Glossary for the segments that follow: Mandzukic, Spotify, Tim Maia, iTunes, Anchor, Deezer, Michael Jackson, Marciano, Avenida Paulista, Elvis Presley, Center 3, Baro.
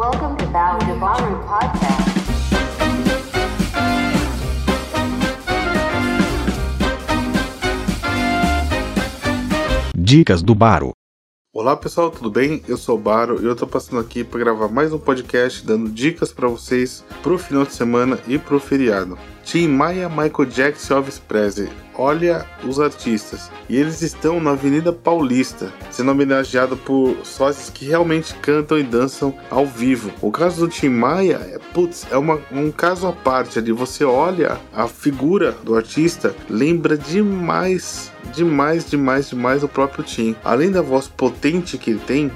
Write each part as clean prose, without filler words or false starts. Welcome to the Baro podcast. Dicas do Baro. Olá pessoal, tudo bem? Eu sou o Baro e eu tô passando aqui para gravar mais um podcast dando dicas para vocês pro final de semana e pro feriado. Tim Maia, Michael Jackson e Elvis Presley. Olha os artistas. E eles estão na Avenida Paulista, sendo homenageado por sócios que realmente cantam e dançam ao vivo. O caso do Tim Maia é um caso à parte. Ali você olha a figura do artista, lembra demais o próprio Tim. Além da voz potente que ele tem,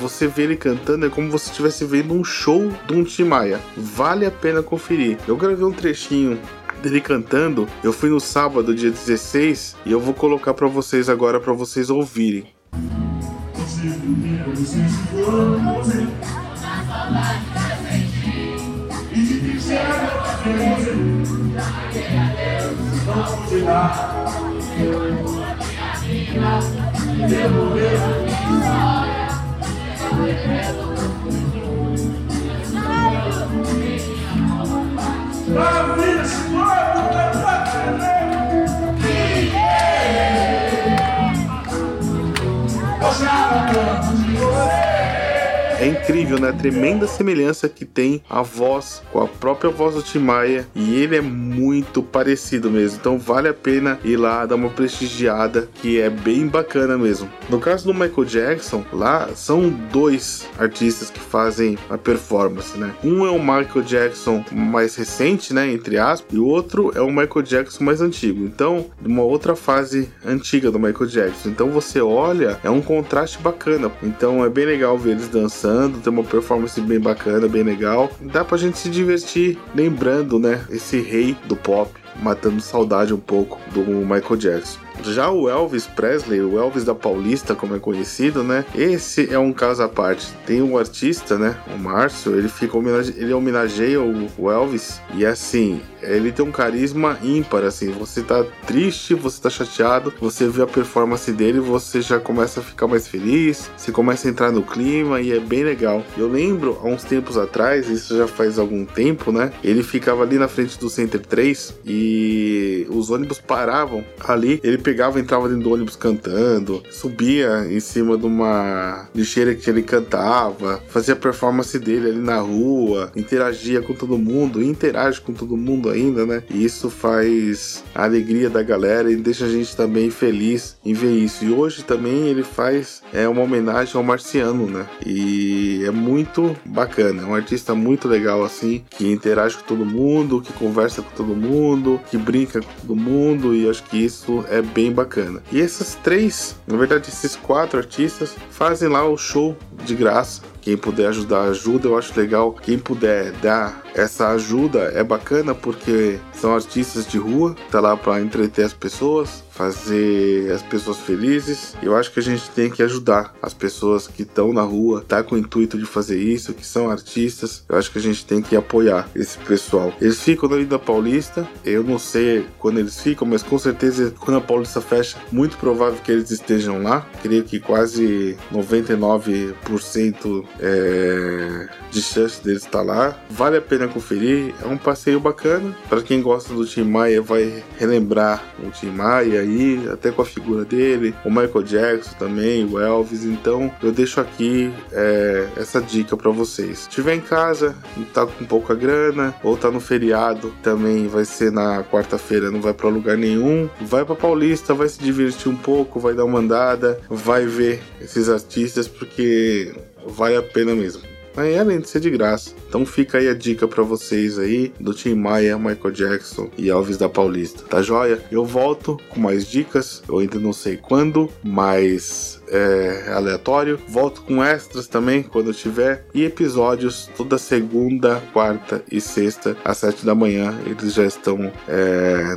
você vê ele cantando, é como se você estivesse vendo um show de um Tim Maia. Vale a pena conferir. Eu gravei um trechinho dele cantando, eu fui no sábado, dia 16, e eu vou colocar pra vocês agora, pra vocês ouvirem. É incrível, né? A tremenda semelhança que tem a voz com a própria voz do Tim Maia, e ele é muito parecido mesmo, então vale a pena ir lá dar uma prestigiada, que é bem bacana mesmo. No caso do Michael Jackson, lá são dois artistas que fazem a performance, né? Um é o Michael Jackson mais recente, né, entre aspas, e o outro é o Michael Jackson mais antigo, então de uma outra fase antiga do Michael Jackson. Então você olha, é um contraste bacana, então é bem legal ver eles dançando. Tem uma performance bem bacana, bem legal. Dá pra gente se divertir lembrando, né, esse rei do pop, matando saudade um pouco do Michael Jackson. Já o Elvis Presley, o Elvis da Paulista, como é conhecido, né? Esse é um caso à parte. Tem um artista, né? O Márcio, ele homenageia o Elvis, e assim, ele tem um carisma ímpar, assim. Você tá triste, você tá chateado, você vê a performance dele, você já começa a ficar mais feliz, você começa a entrar no clima, e é bem legal. Eu lembro, há uns tempos atrás, isso já faz algum tempo, né? Ele ficava ali na frente do Center 3, e os ônibus paravam ali, ele pegava, entrava dentro do ônibus cantando, subia em cima de uma lixeira que ele cantava, fazia a performance dele ali na rua, interagia com todo mundo, interage com todo mundo ainda, né? E isso faz a alegria da galera e deixa a gente também feliz em ver isso. E hoje também ele faz uma homenagem ao Marciano, né? E é muito bacana, é um artista muito legal, assim, que interage com todo mundo, que conversa com todo mundo, que brinca com todo mundo, e acho que isso é bem bacana. E esses quatro artistas fazem lá o show de graça. Quem puder ajudar, ajuda, eu acho legal. Quem puder dar essa ajuda é bacana, porque são artistas de rua, tá lá para entreter as pessoas, fazer as pessoas felizes. Eu acho que a gente tem que ajudar as pessoas que estão na rua, tá com o intuito de fazer isso, que são artistas. Eu acho que a gente tem que apoiar esse pessoal. Eles ficam na Avenida Paulista, eu não sei quando eles ficam, mas com certeza quando a Paulista fecha, muito provável que eles estejam lá. Creio que quase 99% de chance deles estar lá. Vale a pena conferir, é um passeio bacana. Para quem gosta do Tim Maia, vai relembrar o Tim Maia aí, até com a figura dele, o Michael Jackson também, o Elvis. Então eu deixo aqui essa dica para vocês. Se estiver em casa, tá com pouca grana, ou tá no feriado, também vai ser na quarta-feira, não vai para lugar nenhum, vai para Paulista, vai se divertir um pouco, vai dar uma andada, vai ver esses artistas, porque vale a pena mesmo. Aí, além de ser de graça. Então fica aí a dica pra vocês aí do Tim Maia, Michael Jackson e Elvis da Paulista. Tá joia? Eu volto com mais dicas. Eu ainda não sei quando, mas é aleatório. Volto com extras também quando eu tiver. E episódios toda segunda, quarta e sexta às 7 da manhã. Eles já estão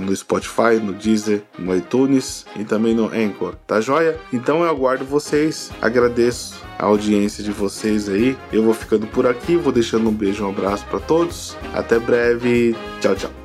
no Spotify, no Deezer, no iTunes e também no Anchor. Tá joia? Então eu aguardo vocês. Agradeço a audiência de vocês aí. Eu vou ficando por aqui, vou deixando um beijo, um abraço para todos. Até breve. Tchau, tchau.